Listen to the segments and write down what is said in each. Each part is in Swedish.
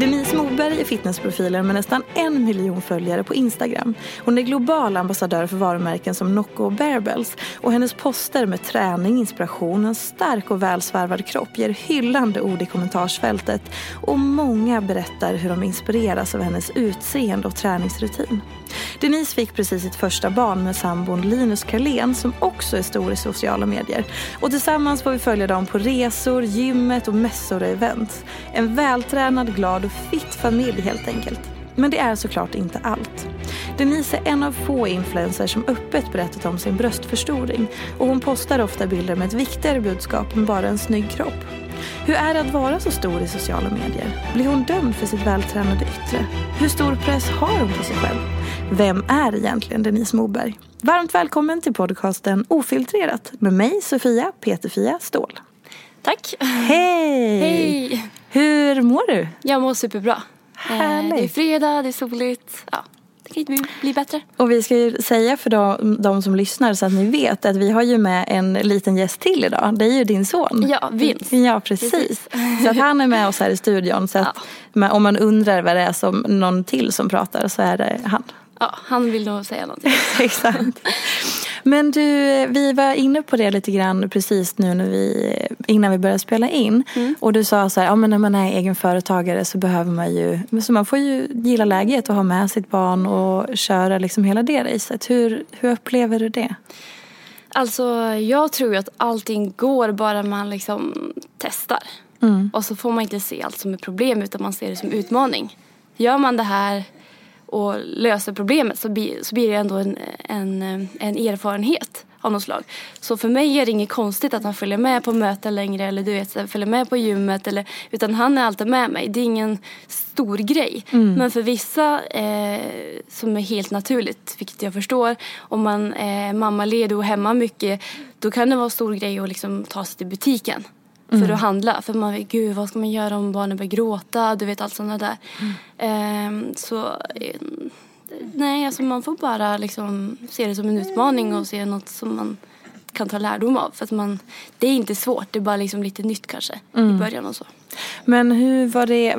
Denise Moberg är fitnessprofilen med nästan 1 miljon följare på Instagram. Hon är global ambassadör för varumärken som Nocco och Bearbells. Och hennes poster med träning, inspiration, en stark och välsvarvad kropp ger hyllande ord i kommentarsfältet. Och många berättar hur de inspireras av hennes utseende och träningsrutin. Denise fick precis sitt första barn med sambon Linus Kalén som också är stor i sociala medier. Och tillsammans får vi följa dem på resor, gymmet och mässor och event. En vältränad, glad och fit familj helt enkelt. Men det är såklart inte allt. Denise är en av få influencers som öppet berättat om sin bröstförstoring. Och hon postar ofta bilder med ett viktigare budskap än bara en snygg kropp. Hur är det att vara så stor i sociala medier? Blir hon dömd för sitt vältränade yttre? Hur stor press har hon på sig själv? Vem är egentligen Denise Moberg? Varmt välkommen till podcasten Ofiltrerat med mig, Sofia Peterfia Stål. Tack! Hej! Hej! Hur mår du? Jag mår superbra. Härligt. Det är fredag, det är soligt. Ja. Det kan inte bli bättre. Och vi ska ju säga för de som lyssnar så att ni vet att vi har ju med en liten gäst till idag. Det är ju din son. Ja, Vince. Ja, precis. Så att han är med oss här i studion. Så att om man undrar vad det är som någon till som pratar så är det han. Ja, han vill nog säga någonting. Exakt. Men du, vi var inne på det lite grann precis nu innan vi började spela in. Mm. Och du sa så här, ja men när man är egenföretagare så behöver man ju, så man får ju gilla läget och ha med sitt barn och köra liksom hela det racet. Hur upplever du det? Alltså jag tror att allting går bara man liksom testar. Mm. Och så får man inte se allt som ett problem utan man ser det som utmaning. Gör man det här och löser problemet så blir det ändå en erfarenhet av något slag. Så för mig är det inget konstigt att han följer med på möten längre eller du vet, följer med på gymmet eller, utan han är alltid med mig. Det är ingen stor grej. Mm. Men för vissa som är helt naturligt, vilket jag förstår, om man är mammaledig och hemma mycket, då kan det vara en stor grej att liksom ta sig till butiken. Mm. För att handla. För man vet, gud vad ska man göra om barnen börjar gråta? Du vet allt sådana där. Mm. Nej, alltså man får bara liksom se det som en utmaning och se något som man kan ta lärdom av. För att det är inte svårt, det är bara liksom lite nytt kanske i början och så. Men hur var det,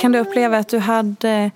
kan du uppleva att du hade,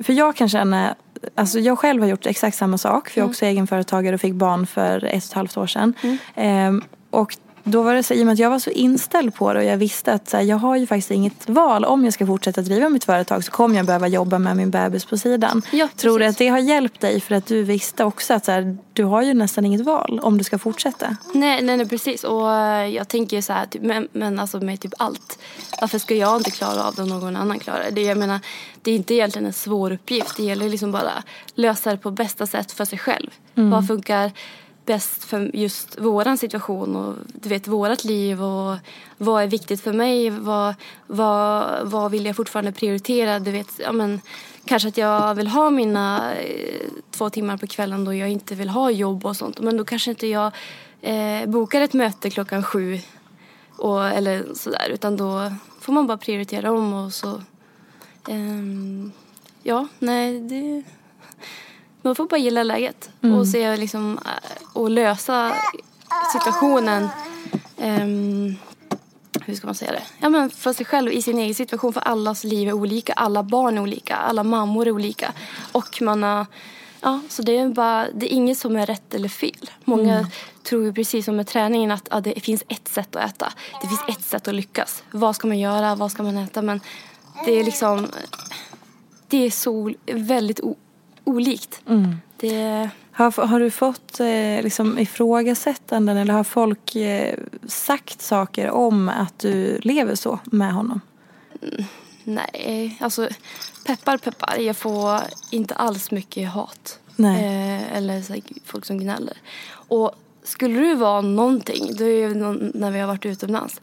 för jag kan känna, alltså jag själv har gjort exakt samma sak. För jag är också egenföretagare och fick barn för 1,5 år sedan. Mm. Och då var det så, i och med att jag var så inställd på det och jag visste att så här, jag har ju faktiskt inget val. Om jag ska fortsätta driva mitt företag så kommer jag behöva jobba med min bebis på sidan. Ja, tror du att det har hjälpt dig för att du visste också att så här, du har ju nästan inget val om du ska fortsätta? Nej, precis. Och jag tänker så här, typ, men alltså med typ allt. Varför ska jag inte klara av det om någon annan klarar det? Jag menar, det är inte egentligen en svår uppgift. Det gäller liksom bara lösa det på bästa sätt för sig själv. Mm. Vad funkar bäst för just våran situation och du vet vårat liv och vad är viktigt för mig, vad vill jag fortfarande prioritera, du vet, ja men kanske att jag vill ha mina 2 timmar på kvällen då jag inte vill ha jobb och sånt, men då kanske inte jag bokar ett möte klockan 7 och, eller sådär, utan då får man bara prioritera om och så man får bara gilla läget och se liksom, och lösa situationen. Hur ska man säga det? Ja, men för sig själv i sin egen situation. För allas liv är olika. Alla barn är olika. Alla mammor är olika. Och man har... Ja, så det är bara... Det är inget som är rätt eller fel. Många tror ju precis som med träningen att det finns ett sätt att äta. Det finns ett sätt att lyckas. Vad ska man göra? Vad ska man äta? Men det är liksom... Det är så väldigt... olikt. Mm. Det... Har du fått liksom, ifrågasättanden eller har folk sagt saker om att du lever så med honom? Nej, alltså peppar. Jag får inte alls mycket hat. Nej. Eller så, folk som gnäller. Och skulle det vara någonting, det är ju när vi har varit utomlands.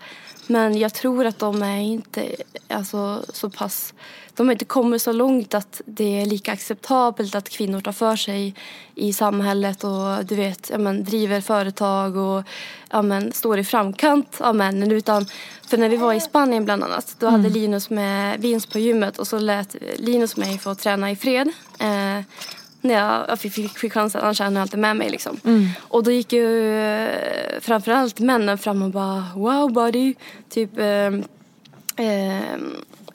Men jag tror att de är inte alltså, så pass... De har inte kommit så långt att det är lika acceptabelt att kvinnor tar för sig i samhället och du vet, ja, men, driver företag och ja, men, står i framkant av männen. Utan, för när vi var i Spanien bland annat, då hade Linus med Vince på gymmet och så lät Linus mig få träna i fred. När jag fick chansen, annars hade jag alltid med mig liksom. Och då gick ju framförallt männen fram och bara wow buddy, typ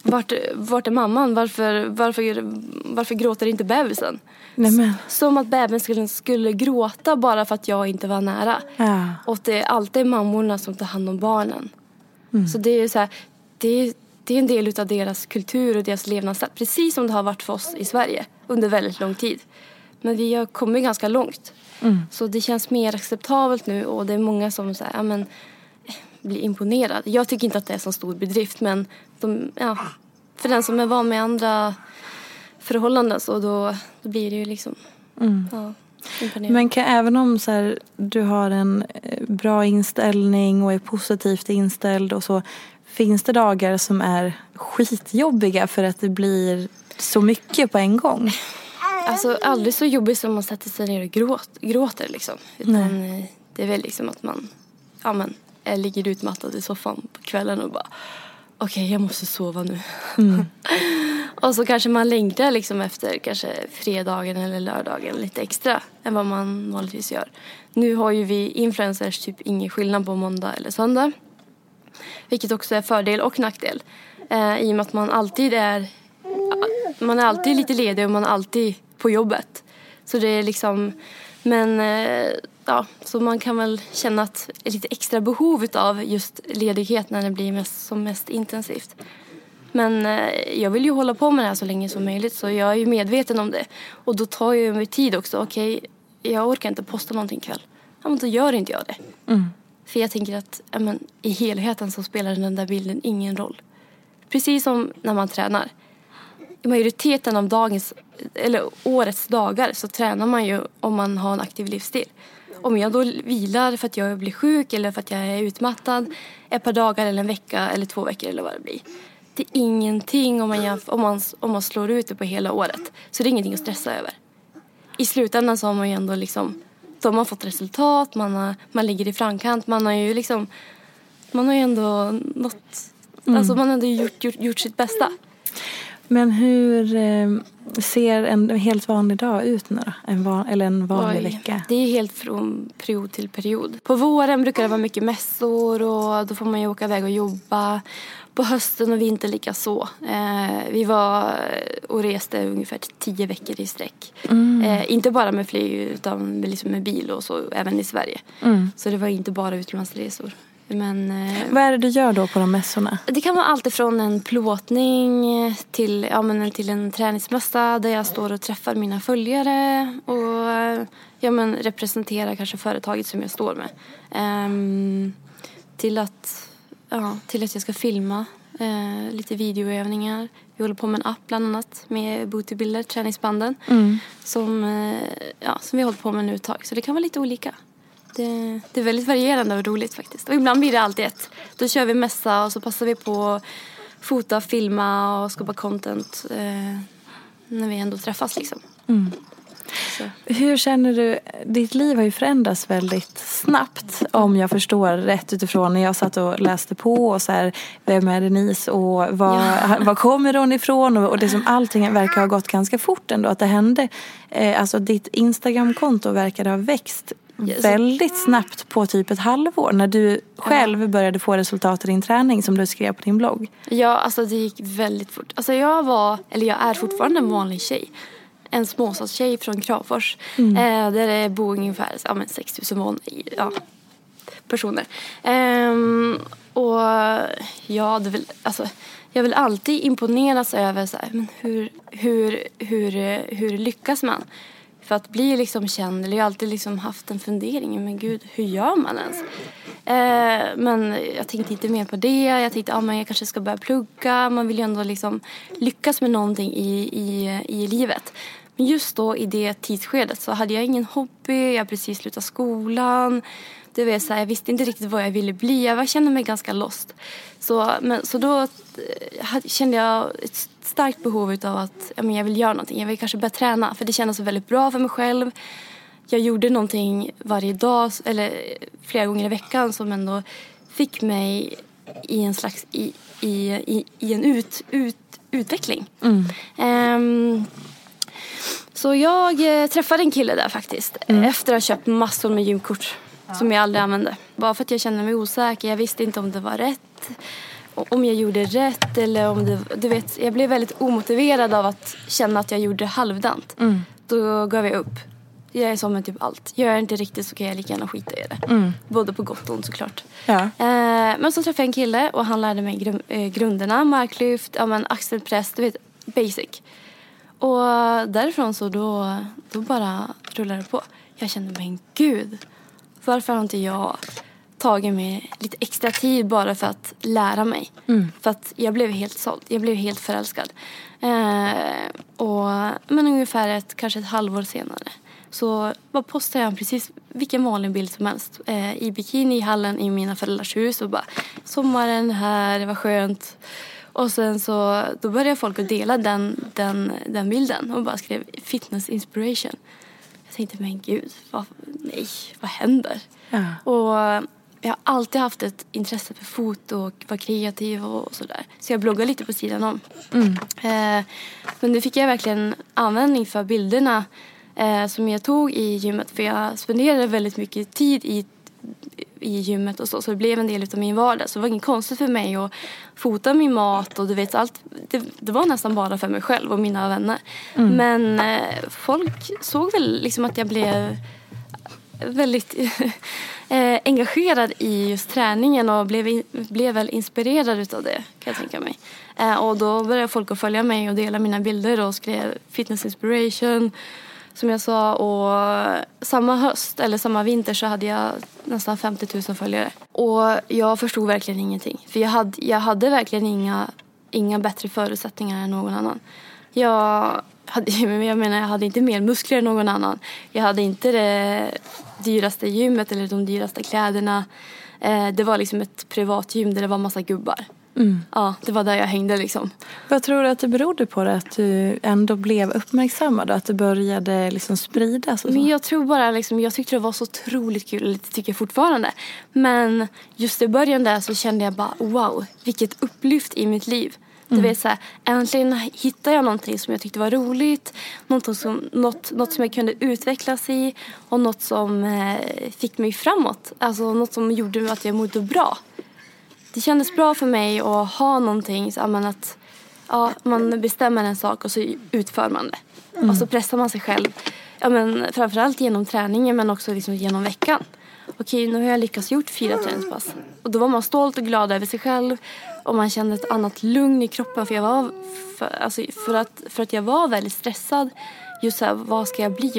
vart är mamman? Varför gråter inte bebisen? Nämen. Som att bebisen skulle gråta bara för att jag inte var nära. Ja. Och det är alltid mammorna som tar hand om barnen. Så det är så här, det är en del av deras kultur och deras levnadssätt. Precis som det har varit för oss i Sverige under väldigt lång tid. Men vi har kommit ganska långt. Så det känns mer acceptabelt nu. Och det är många som så här, ja, men, blir imponerad. Jag tycker inte att det är så stor bedrift. Men de, ja, för den som är van med andra förhållanden så då blir det ju liksom... Ja. Men även om så här, du har en bra inställning och är positivt inställd och så... Finns det dagar som är skitjobbiga för att det blir så mycket på en gång? Alltså aldrig så jobbigt som man sätter sig ner och gråter liksom. Utan det är väl liksom att man ligger utmattad i soffan på kvällen och bara okej, jag måste sova nu. Och så kanske man längtar liksom efter kanske fredagen eller lördagen lite extra än vad man vanligtvis gör. Nu har ju vi influencers typ ingen skillnad på måndag eller söndag. Vilket också är fördel och nackdel. I och med att man är alltid lite ledig och man är alltid på jobbet. Så det är liksom... Men så man kan väl känna att lite extra behov av just ledighet när det blir som mest intensivt. Men jag vill ju hålla på med det här så länge som möjligt. Så jag är ju medveten om det. Och då tar jag mig tid också. Okej, jag orkar inte posta någonting kväll. Ja, men då gör inte jag det. För jag tänker att i helheten så spelar den där bilden ingen roll. Precis som när man tränar. I majoriteten av årets dagar så tränar man ju om man har en aktiv livsstil. Om jag då vilar för att jag blir sjuk eller för att jag är utmattad ett par dagar eller en vecka eller 2 veckor eller vad det blir. Det är ingenting om man slår ut det på hela året. Så det är ingenting att stressa över. I slutändan så har man ju ändå liksom... De har fått resultat, man ligger i framkant, man har ju ändå nått, alltså man har ändå gjort sitt bästa. Men hur ser en helt vanlig dag ut nu då? En vanlig vecka? Det är helt från period till period. På våren brukar det vara mycket mässor och då får man ju åka iväg och jobba. På hösten och vintern lika så. Vi var och reste ungefär 10 veckor i sträck. Inte bara med flyg utan liksom med bil och så, även i Sverige. Så det var inte bara utlandsresor. Men, vad är det du gör då på de mässorna? Det kan vara allt från en plåtning till, ja, men, till en träningsmässa där jag står och träffar mina följare och ja, men, representerar kanske företaget som jag står med. Till att jag ska filma lite videoövningar. Vi håller på med en app bland annat med bootybilder, träningsbanden som vi håller på med nu ett tag. Så det kan vara lite olika. Det är väldigt varierande och roligt faktiskt. Och ibland blir det alltid ett. Då kör vi mässa och så passar vi på att fota, filma och skapa content när vi ändå träffas liksom. Mm. Hur känner du, ditt liv har ju förändrats väldigt snabbt om jag förstår rätt utifrån när jag satt och läste på och så här, vem är Denise och var kommer hon ifrån och det som allting verkar ha gått ganska fort ändå att det hände, alltså ditt Instagram-konto verkar ha växt väldigt snabbt på typ ett halvår när du själv började få resultat i din träning som du skrev på din blogg. Ja, alltså det gick väldigt fort. Alltså jag är fortfarande en vanlig tjej. En småstadstjej från Kramfors. Mm. Där det bor ungefär 6 000 personer. Och jag vill alltid imponeras över så här, men hur lyckas man? För att bli liksom känd, eller jag har alltid liksom haft en fundering, men gud, hur gör man ens? Men jag tänkte inte mer på det. Jag tänkte, men jag kanske ska börja plugga. Man vill ju ändå liksom lyckas med någonting i livet. Men just då i det tidsskedet så hade jag ingen hobby. Jag precis slutat skolan. Det var så här, jag visste inte riktigt vad jag ville bli. Jag kände mig ganska lost. Så då kände jag ett starkt behov av att jag vill göra någonting. Jag vill kanske börja träna, för det kändes väldigt bra för mig själv. Jag gjorde någonting varje dag eller flera gånger i veckan som ändå fick mig i en slags utveckling. Mm. Så jag träffade en kille där faktiskt efter att ha köpt massor med gymkort som jag aldrig använde. Bara för att jag kände mig osäker. Jag visste inte om det var rätt. Om jag gjorde rätt eller om det... Du vet, jag blev väldigt omotiverad av att känna att jag gjorde halvdant. Mm. Då gav jag upp. Jag är som med typ allt. Gör jag inte riktigt så kan jag lika gärna skita i det. Mm. Både på gott och ont såklart. Ja. Men så träffade jag en kille och han lärde mig grunderna. Marklyft, axelpress, du vet, basic. Och därifrån så då bara rullade det på. Jag kände mig, gud... Varför har inte jag tagit mig lite extra tid bara för att lära mig? Mm. För att jag blev helt såld. Jag blev helt förälskad. Men ungefär kanske ett halvår senare så bara postade jag precis vilken vanlig bild som helst. I bikini i hallen i mina föräldrars hus och bara sommaren här, det var skönt. Och sen så då började folk att dela den bilden och bara skrev fitness inspiration. Jag tänkte, men gud, vad händer? Ja. Och jag har alltid haft ett intresse för foto och var kreativ och sådär. Så jag bloggade lite på sidan om. Mm. Men nu fick jag verkligen användning för bilderna som jag tog i gymmet. För jag spenderade väldigt mycket tid i gymmet och så det blev en del av min vardag. Så det var inget konstigt för mig att fota min mat och du vet allt. Det var nästan bara för mig själv och mina vänner. Mm. Men folk såg väl liksom att jag blev väldigt engagerad i just träningen och blev väl inspirerad utav det, kan jag tänka mig. Och då började folk att följa mig och dela mina bilder och skrev fitness inspiration som jag sa, och samma höst eller samma vinter så hade jag nästan 50 000 följare. Och jag förstod verkligen ingenting. För jag hade verkligen inga bättre förutsättningar än någon annan. Jag hade inte mer muskler än någon annan. Jag hade inte det dyraste gymmet eller de dyraste kläderna. Det var liksom ett privat gym där det var massa gubbar. Mm. Ja, det var där jag hängde liksom. Vad tror du att det berodde på det? Att du ändå blev uppmärksammad och att det började liksom spridas? Men jag tror bara liksom, jag tyckte det var så otroligt kul. Det tycker jag fortfarande. Men just i början där så kände jag bara, wow, vilket upplyft i mitt liv. Mm. Det var så här, äntligen hittade jag någonting som jag tyckte var roligt. Något som jag kunde utvecklas i. Och något som fick mig framåt. Alltså något som gjorde att jag mådde bra. Det kändes bra för mig att ha någonting så att man bestämmer en sak och så utför man det. Mm. Och så pressar man sig själv. Framförallt genom träningen men också liksom genom veckan. okej, nu har jag lyckats gjort 4 träningspass. Och då var man stolt och glad över sig själv. Och man kände ett annat lugn i kroppen. För jag var, för att jag var väldigt stressad. Just så här, vad ska jag bli?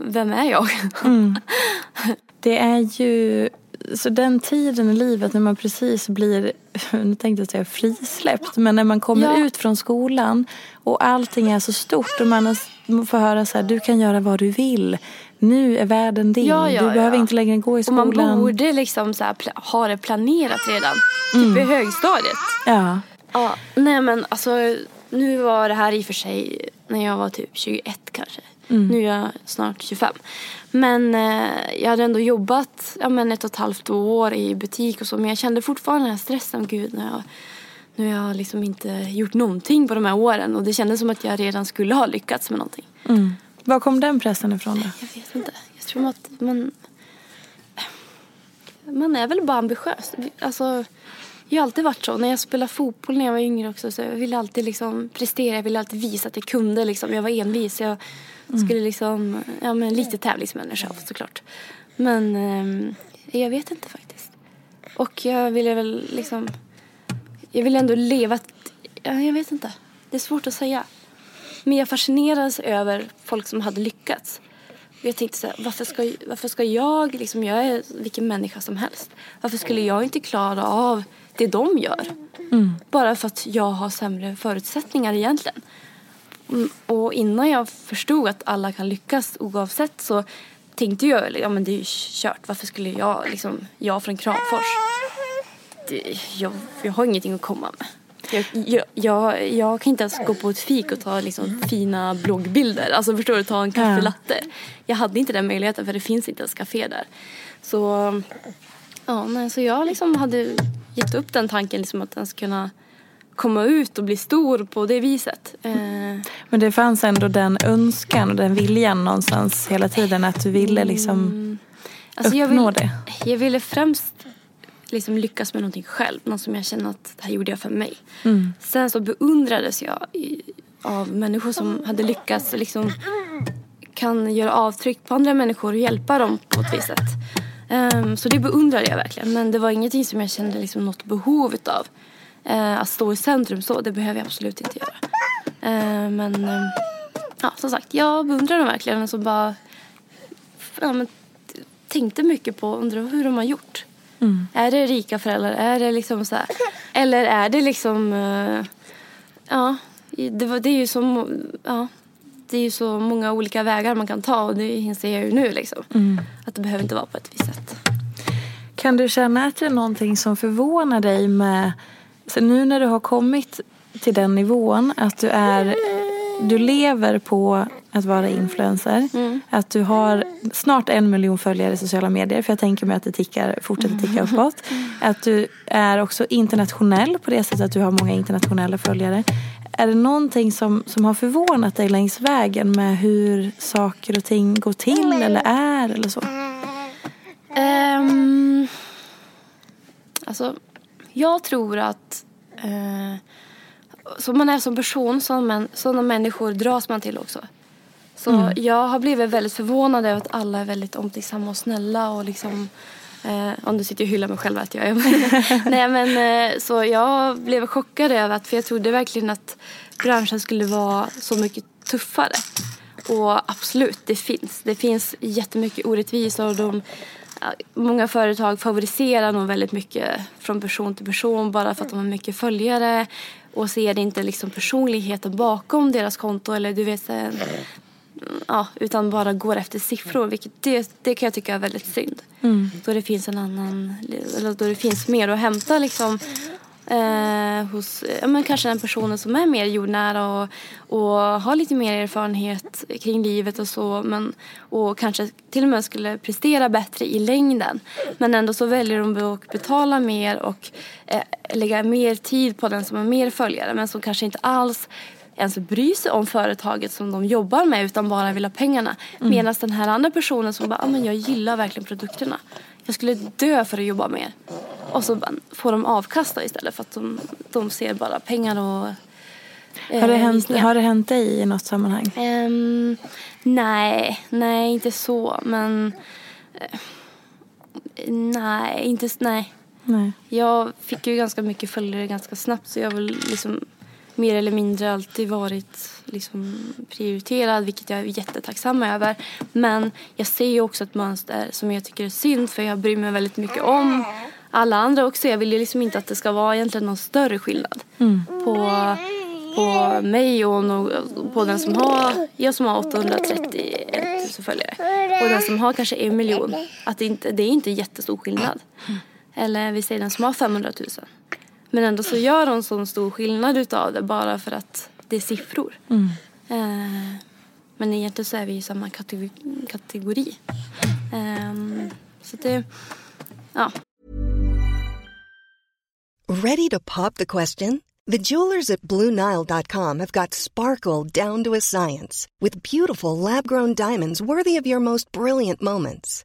Vem är jag? Mm. Det är ju... Så den tiden i livet när man precis blir, nu tänkte jag säga frisläppt, men när man kommer ut från skolan och allting är så stort och man får höra så här, du kan göra vad du vill, nu är världen din, du behöver inte längre gå i skolan. Och man borde liksom så här, ha det planerat redan, typ i högstadiet. Ja. Nej men alltså, nu var det här i och för sig när jag var typ 21 kanske. Mm. Nu är jag snart 25. Men jag hade ändå jobbat 1,5 år i butik och så. Men jag kände fortfarande den här stressen. Gud, nu har jag liksom inte gjort någonting på de här åren. Och det kändes som att jag redan skulle ha lyckats med någonting. Mm. Var kom den pressen ifrån då? Jag vet inte. Jag tror att man är väl bara ambitiös. Alltså, jag har alltid varit så. När jag spelade fotboll när jag var yngre också, så jag ville alltid liksom prestera. Jag ville alltid visa att jag kunde. Liksom. Jag var envis. Jag skulle liksom... Ja, men lite tävlingsmänniska såklart. Men jag vet inte faktiskt. Och jag ville väl liksom... Jag ville ändå leva... Jag vet inte. Det är svårt att säga. Men jag fascinerades över folk som hade lyckats. Jag tänkte så här, varför ska jag... Liksom, jag är vilken människa som helst. Varför skulle jag inte klara av... det de gör. Mm. Bara för att jag har sämre förutsättningar egentligen. Och innan jag förstod att alla kan lyckas oavsett, så tänkte jag, men det är ju kört. Varför skulle jag, liksom, jag från Kramfors? Jag har ingenting att komma med. Jag kan inte ens gå på ett fik och ta liksom fina bloggbilder. Alltså förstår du, ta en kaffelatte. Jag hade inte den möjligheten, för det finns inte ens café där. Så... Ja, nej, så jag liksom hade gett upp den tanken liksom, att den skulle kunna komma ut och bli stor på det viset. Men det fanns ändå den önskan och den viljan någonstans hela tiden, att du ville liksom uppnå det. Jag ville främst liksom lyckas med någonting själv. Något som jag kände att det här gjorde jag för mig. Mm. Sen så beundrades jag av människor som hade lyckats och liksom kan göra avtryck på andra människor och hjälpa dem på ett viset. Så det beundrade jag verkligen. Men det var ingenting som jag kände liksom något behov av. Att stå i centrum så, det behöver jag absolut inte göra. Men som sagt, jag beundrade dem verkligen. Och så bara tänkte mycket på, undrar hur de har gjort. Mm. Är det rika föräldrar? Är det liksom så här? Eller är det liksom... Det är ju så många olika vägar man kan ta, och det inser jag ju nu liksom. Mm. Att det behöver inte vara på ett visst sätt. Kan du känna att det är någonting som förvånar dig med, så nu när du har kommit till den nivån att du lever på att vara influencer, att du har snart 1 miljon följare i sociala medier, för jag tänker mig att det fortsätter ticka uppåt, att du är också internationell på det sättet att du har många internationella följare. Är det någonting som har förvånat dig längs vägen med hur saker och ting går till eller är eller så? Alltså, jag tror att som man är som person, sådana människor dras man till också. Så jag har blivit väldigt förvånad över att alla är väldigt omtänksamma och snälla och liksom... om du sitter och hyllar mig själv att jag är nej men så jag blev chockad över att, för jag trodde verkligen att branschen skulle vara så mycket tuffare, och absolut det finns jättemycket orättvisor, och många företag favoriserar dem väldigt mycket från person till person bara för att de har mycket följare och ser inte liksom personligheten bakom deras konto, eller du vet, utan bara går efter siffror, vilket det kan jag tycka är väldigt synd. Då det finns mer att hämta liksom, hos kanske den personen som är mer jordnära och har lite mer erfarenhet kring livet och så, och kanske till och med skulle prestera bättre i längden, men ändå så väljer de att betala mer och lägga mer tid på den som är mer följare, men som kanske inte alls ens bry sig om företaget som de jobbar med, utan bara vill ha pengarna. Medan den här andra personen som bara, jag gillar verkligen produkterna. Jag skulle dö för att jobba mer. Och så får de avkasta istället för att de ser bara pengar och har det hänt dig i något sammanhang? Nej, inte så. Men Nej, inte nej. Nej. Jag fick ju ganska mycket följare ganska snabbt, så jag väl liksom mer eller mindre alltid varit liksom prioriterad, vilket jag är jättetacksam över. Men jag ser ju också ett mönster som jag tycker är synd, för jag bryr mig väldigt mycket om alla andra också. Jag vill ju liksom inte att det ska vara egentligen någon större skillnad på mig och på den som har, jag som har 831 000 följare och den som har kanske 1 miljon. Att det är inte jättestor skillnad. Eller vi säger den som har 500 000. Men ändå så gör de sån stor skillnad utav det bara för att det är siffror. Mm. Men egentligen så är vi i samma kategori. Så det, ja. Ready to pop the question? The jewelers at BlueNile.com have got sparkle down to a science with beautiful lab-grown diamonds worthy of your most brilliant moments.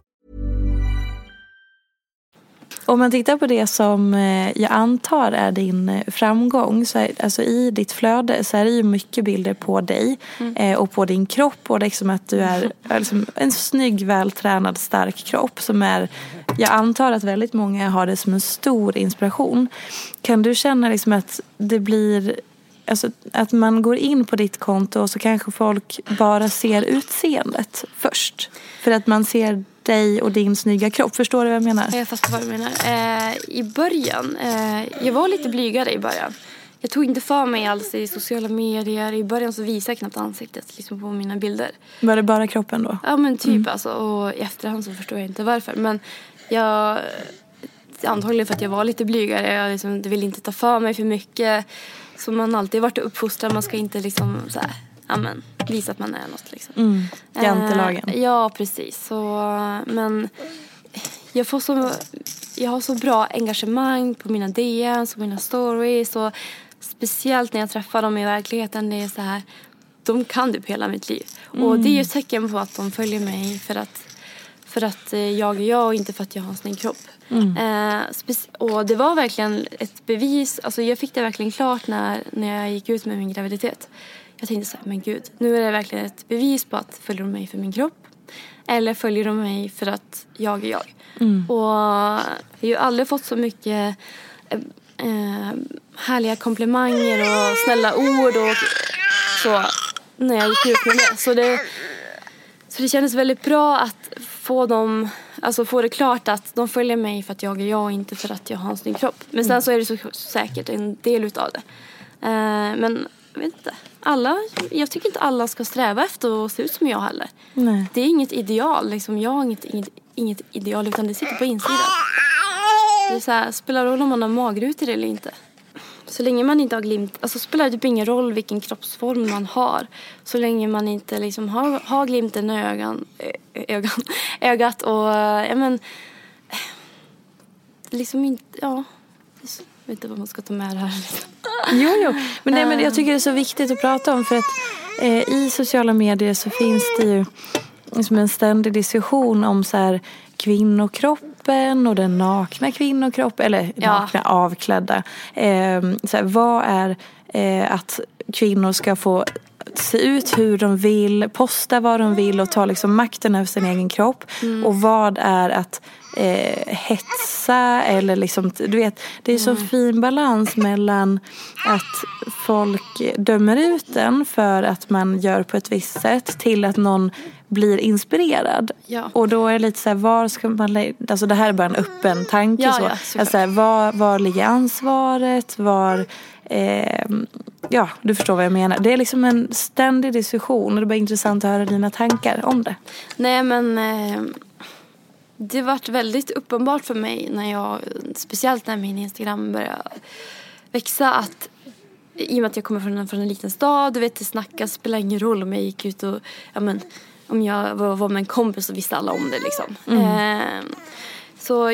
Om man tittar på det som jag antar är din framgång, så är, alltså i ditt flöde så är det ju mycket bilder på dig och på din kropp, och liksom att du är liksom en snygg, vältränad, stark kropp som är, jag antar att väldigt många har det som en stor inspiration. Kan du känna liksom att det blir, alltså att man går in på ditt konto och så kanske folk bara ser utseendet först, för att man ser dig och din snygga kropp. Förstår du vad jag menar? Jag förstår vad du menar. I början, jag var lite blygare i början. Jag tog inte för mig alls i sociala medier. I början så visade jag knappt ansiktet liksom på mina bilder. Var det bara kroppen då? Ja, men typ alltså. Och i efterhand så förstår jag inte varför. Men jag, antagligen för att jag var lite blygare. Jag liksom ville inte ta för mig för mycket. Som man alltid varit uppfostrad. Man ska inte liksom så här, amen, visa att man är något liksom. Jantelagen. Ja, precis. Så, men jag har så bra engagemang på mina DMs och mina stories, och speciellt när jag träffar dem i verkligheten, det är så här, de kan typ hela mitt liv. Och det är ju tecken på att de följer mig för att jag är jag och inte för att jag har en snygg kropp. Och det var verkligen ett bevis, alltså jag fick det verkligen klart när jag gick ut med min graviditet. Jag tänkte så här, men gud, nu är det verkligen ett bevis på att följer de mig för min kropp eller följer de mig för att jag är jag. Och jag har ju aldrig fått så mycket härliga komplimanger och snälla ord och så när jag gick ut med det. Så det kändes väldigt bra att få det klart att de följer mig för att jag är jag och inte för att jag har en snygg kropp. Men sen så är det så säkert en del utav det. Men jag vet inte. Jag tycker inte alla ska sträva efter att se ut som jag heller. Nej. Det är inget ideal. Liksom. Jag har inget ideal, utan det sitter på insidan. Det är så här, spelar roll om man har magrutor eller inte. så länge man inte har glimt, alltså spelar det typ ingen roll vilken kroppsform man har, så länge man inte liksom har glimten i ögat och liksom inte, ja, jag vet inte vad man ska ta med det här. Jo. Men jag tycker det är så viktigt att prata om, för att i sociala medier så finns det ju liksom en ständig diskussion om så här kvinnokroppen och den nakna kvinnokroppen, eller nakna avklädda. Så här, vad är att kvinnor ska få se ut hur de vill, posta vad de vill och ta liksom makten över sin egen kropp, och vad är att hetsa eller liksom, du vet, det är så fin balans mellan att folk dömer ut den för att man gör på ett visst sätt till att någon blir inspirerad. Ja. Och då är det lite så här, var ska man alltså det här är bara en öppen tanke, så alltså, var ligger ansvaret, var ja, du förstår vad jag menar. Det är liksom en ständig diskussion, och det är bara intressant att höra dina tankar om det. Nej, men det vart väldigt uppenbart för mig när jag, speciellt när min Instagram började växa, att i och med att jag kommer från en liten stad, du vet, det snackas, spelar ingen roll om jag gick ut och om jag var med en kompis, så visste alla om det liksom. Så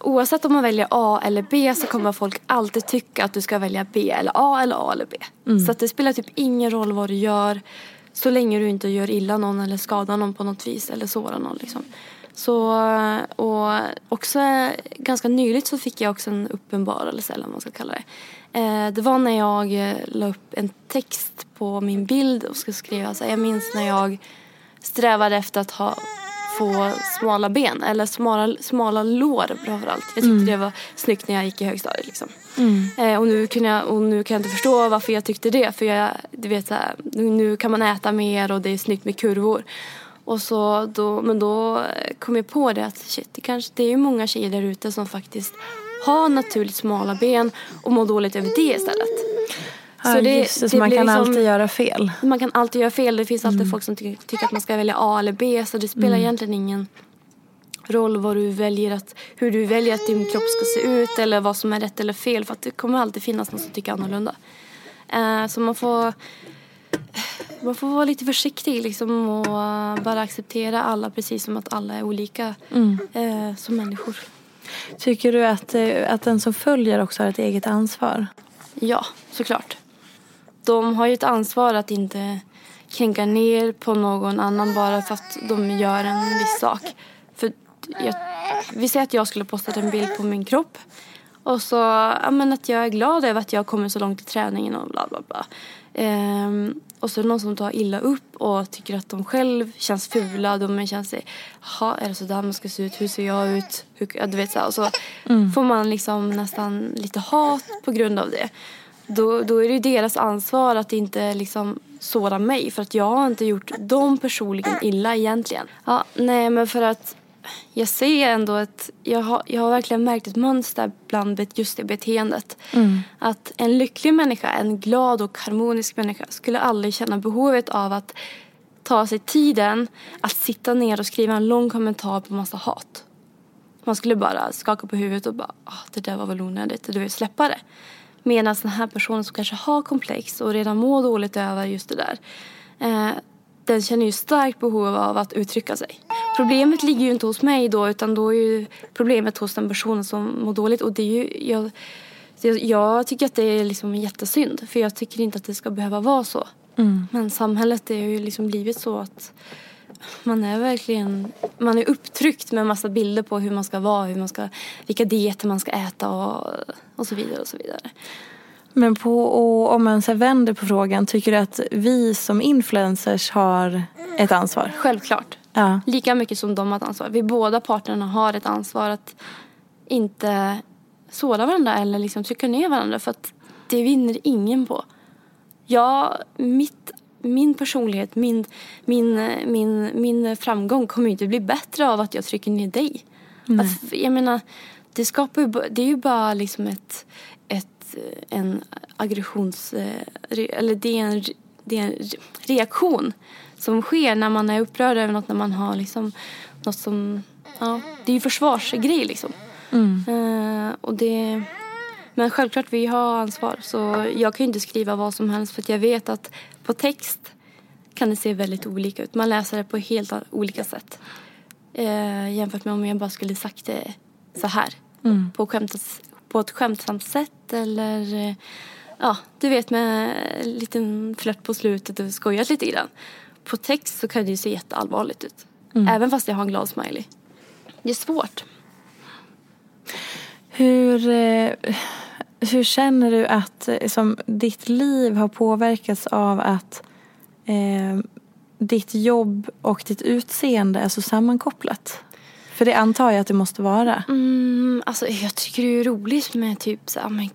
oavsett om man väljer A eller B, så kommer folk alltid tycka att du ska välja B eller A eller A eller B. Så att det spelar typ ingen roll vad du gör, så länge du inte gör illa någon eller skadar någon på något vis eller sårar någon liksom. Så, och också ganska nyligt så fick jag också en uppenbarelse, eller vad man ska kalla det. Det var när jag la upp en text på min bild och skulle skriva så här, jag minns när jag strävade efter att få smala ben eller smala lår framförallt. Jag tyckte det var snyggt när jag gick i högstadiet liksom. Och nu kan jag inte förstå varför jag tyckte det, för jag, du vet så här, nu kan man äta mer och det är snyggt med kurvor. Och så då kom jag på det att shit, det är ju många tjejer där ute som faktiskt har naturligt smala ben och mår dåligt över det istället. Så det man kan liksom, alltid göra fel. Man kan alltid göra fel. Det finns alltid folk som tycker att man ska välja A eller B. Så det spelar egentligen ingen roll vad du väljer hur du väljer att din kropp ska se ut, eller vad som är rätt eller fel. För att det kommer alltid finnas någon som tycker annorlunda. Så man får vara lite försiktig liksom, och bara acceptera alla precis som att alla är olika som människor. Tycker du att den som följer också har ett eget ansvar? Ja, såklart. De har ju ett ansvar att inte kränka ner på någon annan bara för att de gör en viss sak. För vi säger att jag skulle posta en bild på min kropp. Och så att jag är glad över att jag kommer så långt i träningen och bla bla bla. Och så är det någon som tar illa upp och tycker att de själv känns fula. De känns sig, är det så där man ska se ut? Hur ser jag ut? Du vet, så. Och så får man liksom nästan lite hat på grund av det. Då är det ju deras ansvar att inte liksom såra mig, för att jag har inte gjort dem personligen illa egentligen. Ja, nej, men för att jag ser ändå att jag har verkligen märkt ett mönster bland just det beteendet. Att en lycklig människa, en glad och harmonisk människa, skulle aldrig känna behovet av att ta sig tiden att sitta ner och skriva en lång kommentar på massa hat. Man skulle bara skaka på huvudet och bara, det där var väl onödigt, du vill släppa det. Medan den här personen som kanske har komplex och redan mår dåligt över just det där, den känner ju starkt behov av att uttrycka sig. Problemet ligger ju inte hos mig då, utan då är ju problemet hos den personen som mår dåligt. Och det är ju, jag tycker att det är liksom jättesynd, för jag tycker inte att det ska behöva vara så. Men samhället är ju liksom blivit så att man är upptryckt med massa bilder på hur man ska vara, vilka dieter man ska äta och så vidare och så vidare. Men om man så vänder på frågan, tycker du att vi som influencers har ett ansvar? Självklart. Ja. Lika mycket som de har ett ansvar. Vi båda parterna har ett ansvar att inte såra varandra eller liksom trycka ner varandra, för att det vinner ingen på. Min personlighet, min framgång kommer inte bli bättre av att jag trycker ner dig. Jag menar, det är ju bara liksom en aggressions, eller det är en reaktion som sker när man är upprörd över något, när man har liksom något som, det är ju försvarsgrej liksom. Och det Men självklart, vi har ansvar. Så jag kan ju inte skriva vad som helst, för att jag vet att på text kan det se väldigt olika ut. Man läser det på helt olika sätt. Jämfört med om jag bara skulle sagt det så här. Mm. På ett skämtsamt sätt. Eller ja, du vet, med en liten flört på slutet och skojat lite grann. På text så kan det ju se jätteallvarligt ut. Mm. Även fast jag har en glad smiley. Det är svårt. Hur känner du att som ditt liv har påverkats av att ditt jobb och ditt utseende är så sammankopplat? För det antar jag att det måste vara. Alltså jag tycker det är roligt med typ så här,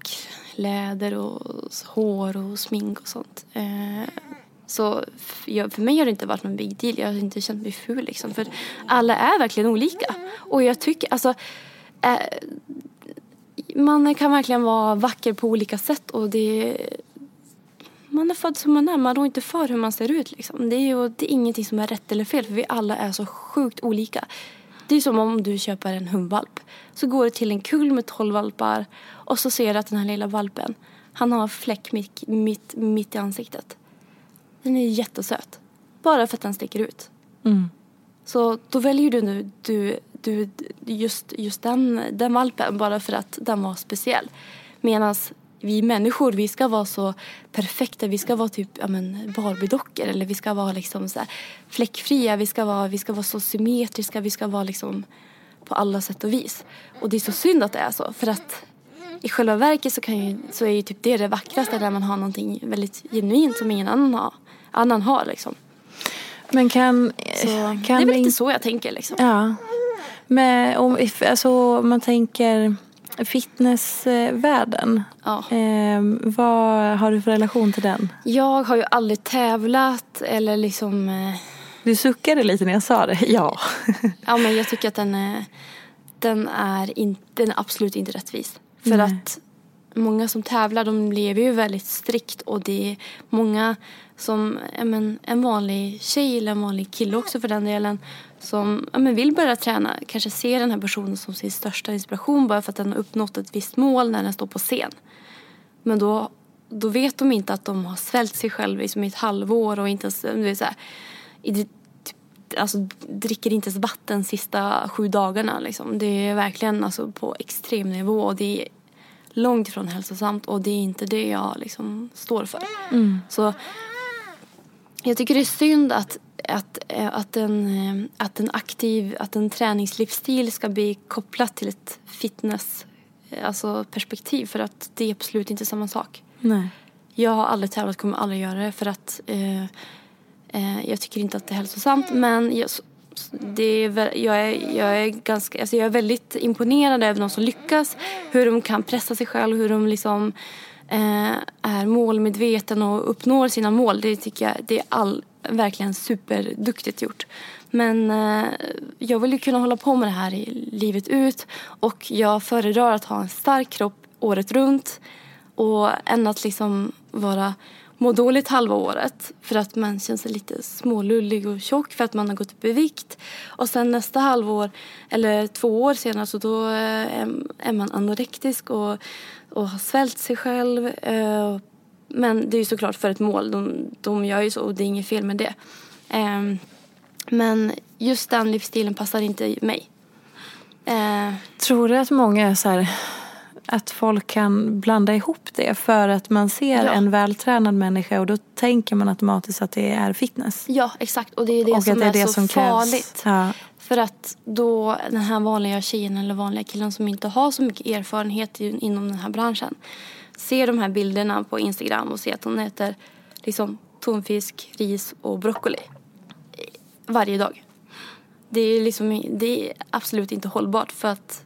kläder och hår och smink och sånt. Så för mig har det inte varit någon big deal. Jag har inte känt mig ful liksom. För alla är verkligen olika. Och jag tycker, alltså... man kan verkligen vara vacker på olika sätt. Och det... Man är född som man är. Man rår inte för hur man ser ut liksom. Det är ingenting som är rätt eller fel. För vi alla är så sjukt olika. Det är som om du köper en hundvalp. Så går du till en kull med 12 valpar. Och så ser du att den här lilla valpen, han har fläck mitt i ansiktet. Den är jättesöt. Bara för att den sticker ut. Mm. Så då väljer du nu just den valpen bara för att den var speciell. Medan vi människor, vi ska vara så perfekta. Vi ska vara typ Barbie-dockor. Eller vi ska vara liksom så här fläckfria. Vi ska vara så symmetriska. Vi ska vara liksom på alla sätt och vis. Och det är så synd att det är så. För att i själva verket så är ju typ det vackraste, där man har någonting väldigt genuint som ingen annan har liksom. Men det är väl inte så jag tänker liksom. Ja. Men man tänker fitnessvärlden. Ja. Vad har du för relation till den? Jag har ju aldrig tävlat eller liksom... Du suckade lite när jag sa det. Ja. Ja, men jag tycker att den är absolut inte rättvis. För att många som tävlar, de lever ju väldigt strikt. Och det är många som, en vanlig tjej eller en vanlig kille också för den delen, som vill börja träna. Kanske ser den här personen som sin största inspiration bara för att den har uppnått ett visst mål när den står på scen. Men då vet de inte att de har svällt sig själva liksom i ett halvår och inte ens, så här, dricker inte ens vatten sista 7 dagarna. Liksom. Det är verkligen på extrem nivå och det är långt ifrån hälsosamt, och det är inte det jag liksom står för. Mm. Så jag tycker det är synd att en träningslivsstil ska bli kopplad till ett fitness perspektiv, för att det är absolut inte samma sak. Nej. Jag har aldrig tävlat, kommer aldrig göra det, för att jag tycker inte att det är hälsosamt, men jag är väldigt imponerad över de som lyckas, hur de kan pressa sig själv, hur de liksom är målmedveten och uppnår sina mål. Det tycker jag, det är verkligen superduktigt gjort. Men jag vill ju kunna hålla på med det här i livet ut, och jag föredrar att ha en stark kropp året runt och än att liksom må dåligt halva året för att man känns lite smålullig och tjock för att man har gått upp i vikt. Och sen nästa halvår eller 2 år senare, så då är man anorektisk och har svällt sig själv. Men det är ju såklart för ett mål. De gör ju så, och det är inget fel med det. Men just den livsstilen passar inte mig. Tror du att många är så här... Att folk kan blanda ihop det för att man ser en vältränad människa, och då tänker man automatiskt att det är fitness. Ja, exakt. Och det är det som är så farligt. Ja. För att då den här vanliga tjejen eller vanliga killen som inte har så mycket erfarenhet inom den här branschen ser de här bilderna på Instagram och ser att hon äter liksom tonfisk, ris och broccoli varje dag. Det är absolut inte hållbart, för att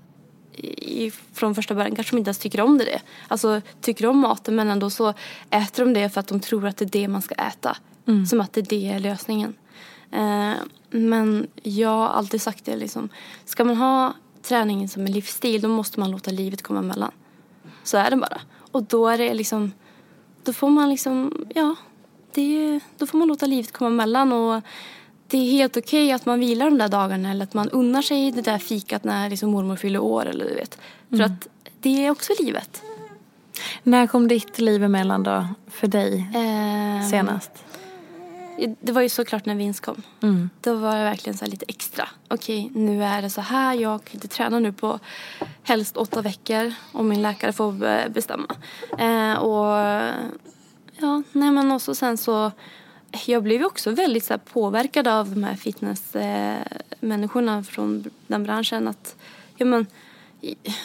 från första början kanske de inte ens tycker om det. Alltså tycker om maten, men ändå så äter de det för att de tror att det är det man ska äta. Mm. Som att det är lösningen. Men jag har alltid sagt det liksom. Ska man ha träningen som en livsstil, då måste man låta livet komma emellan. Så är det bara. Och då är det liksom, då får man liksom, då får man låta livet komma emellan, och det är helt okej att man vilar de där dagarna, eller att man unnar sig det där fikat när liksom mormor fyller år, eller du vet. För att det är också livet. När kom ditt liv emellan då för dig senast? Det var ju såklart när Vince kom. Mm. Då var det verkligen så här lite extra. Okej, nu är det så här. Jag kan inte träna nu på helst 8 veckor. Om min läkare får bestämma. Och sen så... Jag blev också väldigt så här påverkad av de här fitnessmänniskorna från den branschen. Att,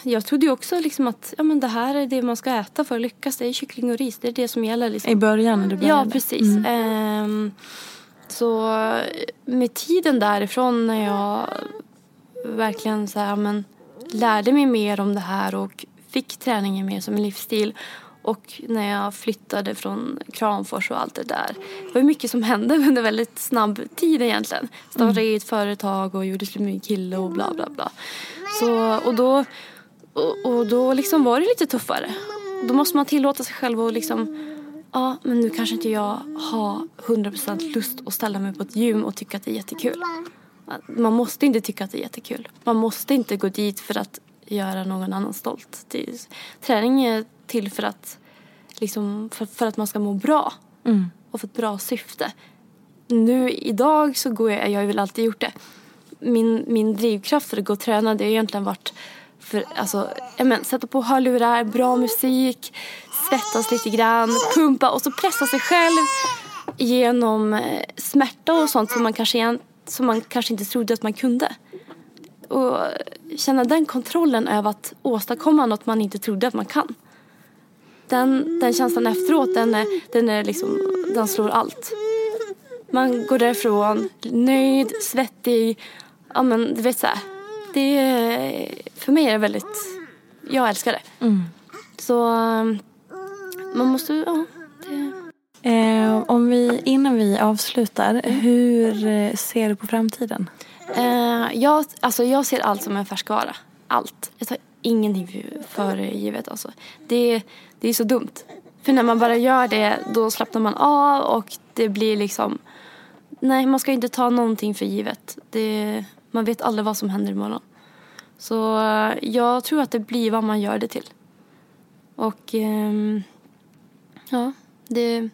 jag trodde ju också liksom att det här är det man ska äta för att lyckas. Det är kyckling och ris, det är det som gäller. Liksom. I början när du började. Ja, precis. Mm. Så med tiden därifrån när jag verkligen så här, lärde mig mer om det här och fick träningen mer som en livsstil. Och när jag flyttade från Kramfors och allt det där. Det var mycket som hände under väldigt snabb tid egentligen. Startade eget företag och gjorde slut med min kille och bla bla bla. Så, och då liksom var det lite tuffare. Då måste man tillåta sig själv och liksom... Ja, men nu kanske inte jag har 100% lust att ställa mig på ett gym och tycka att det är jättekul. Man måste inte tycka att det är jättekul. Man måste inte gå dit för att göra någon annan stolt. Träning är till för att, liksom, för att man ska må bra. Mm. Och för ett bra syfte. Nu idag så går jag har väl alltid gjort det. Min drivkraft för att gå och träna, det har egentligen varit för, sätta på hörlurar, bra musik, svettas lite grann, pumpa och så pressa sig själv genom smärta och sånt som man kanske inte trodde att man kunde. Och känna den kontrollen över att åstadkomma något man inte trodde att man kan. Den känslan efteråt, den är liksom, den slår allt. Man går därifrån nöjd, svettig. Ja, men du vet så här. För mig är det väldigt... Jag älskar det. Mm. Så man måste... Ja, det. Innan vi avslutar, hur ser du på framtiden? Jag ser allt som en färskvara. Allt. Jag tar ingenting för givet. Alltså. Det är så dumt. För när man bara gör det, då slappnar man av och det blir liksom... Nej, man ska inte ta någonting för givet. Man vet aldrig vad som händer imorgon. Så jag tror att det blir vad man gör det till. Och det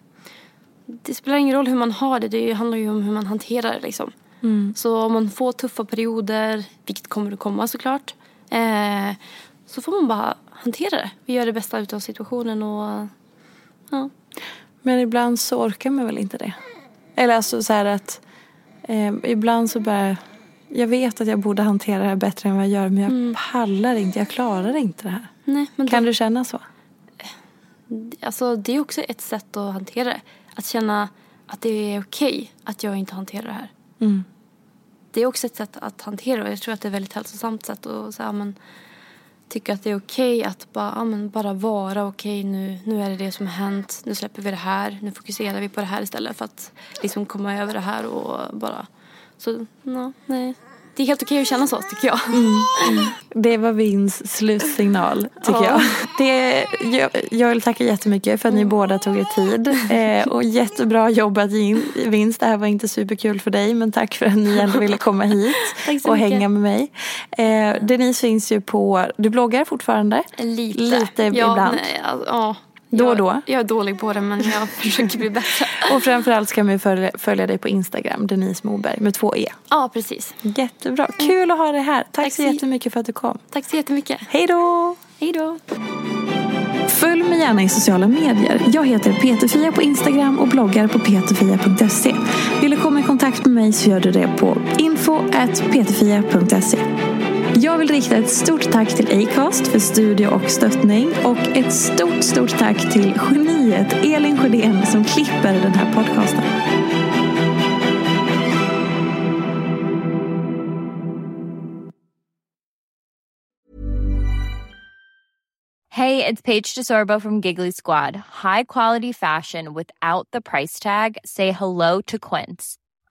spelar ingen roll hur man har det. Det handlar ju om hur man hanterar det liksom. Mm. Så om man får tuffa perioder, vilket kommer att komma såklart, så får man bara hantera det. Vi gör det bästa utav situationen och ja. Men ibland så orkar man väl inte det. Eller alltså så här att ibland så bara, jag vet att jag borde hantera det här bättre än vad jag gör, men jag pallar inte, jag klarar inte det här. Nej, men kan du känna så? Alltså det är också ett sätt att hantera det. Att känna att det är okej att jag inte hanterar det här. Mm. Det är också ett sätt att hantera. Jag tror att det är ett väldigt hälsosamt sätt att så här, tycka att det är okej att bara vara okej. Nu är det det som har hänt. Nu släpper vi det här. Nu fokuserar vi på det här istället för att liksom komma över det här och bara... Så, nej. Det är helt okej att känna så, tycker jag. Mm. Mm. Det var Vince slutsignal, tycker jag. Jag vill tacka jättemycket för att ni båda tog er tid. Och jättebra jobbat, Vince. Det här var inte superkul för dig, men tack för att ni ändå ville komma hit och hänga med mig. Denise finns ju på... Du bloggar fortfarande? Lite ibland. Ja. Då. Jag är dålig på det, men jag försöker bli bättre. Och framförallt ska man följa dig på Instagram, Denise Moberg, med 2 E. Ja, precis. Jättebra. Kul att ha dig här. Tack så jättemycket för att du kom. Tack så jättemycket. Hej då! Hej då! Följ mig gärna i sociala medier. Jag heter Peterfia på Instagram och bloggar på peterfia.se. Vill du komma i kontakt med mig så gör du det på info@peterfia.se. Jag vill rikta ett stort tack till Acast för studio och stöttning. Och ett stort tack till geniet Elin Sköldén som klipper den här podcasten. Hey, it's Paige DeSorbo from Giggly Squad. High quality fashion without the price tag. Say hello to Quince.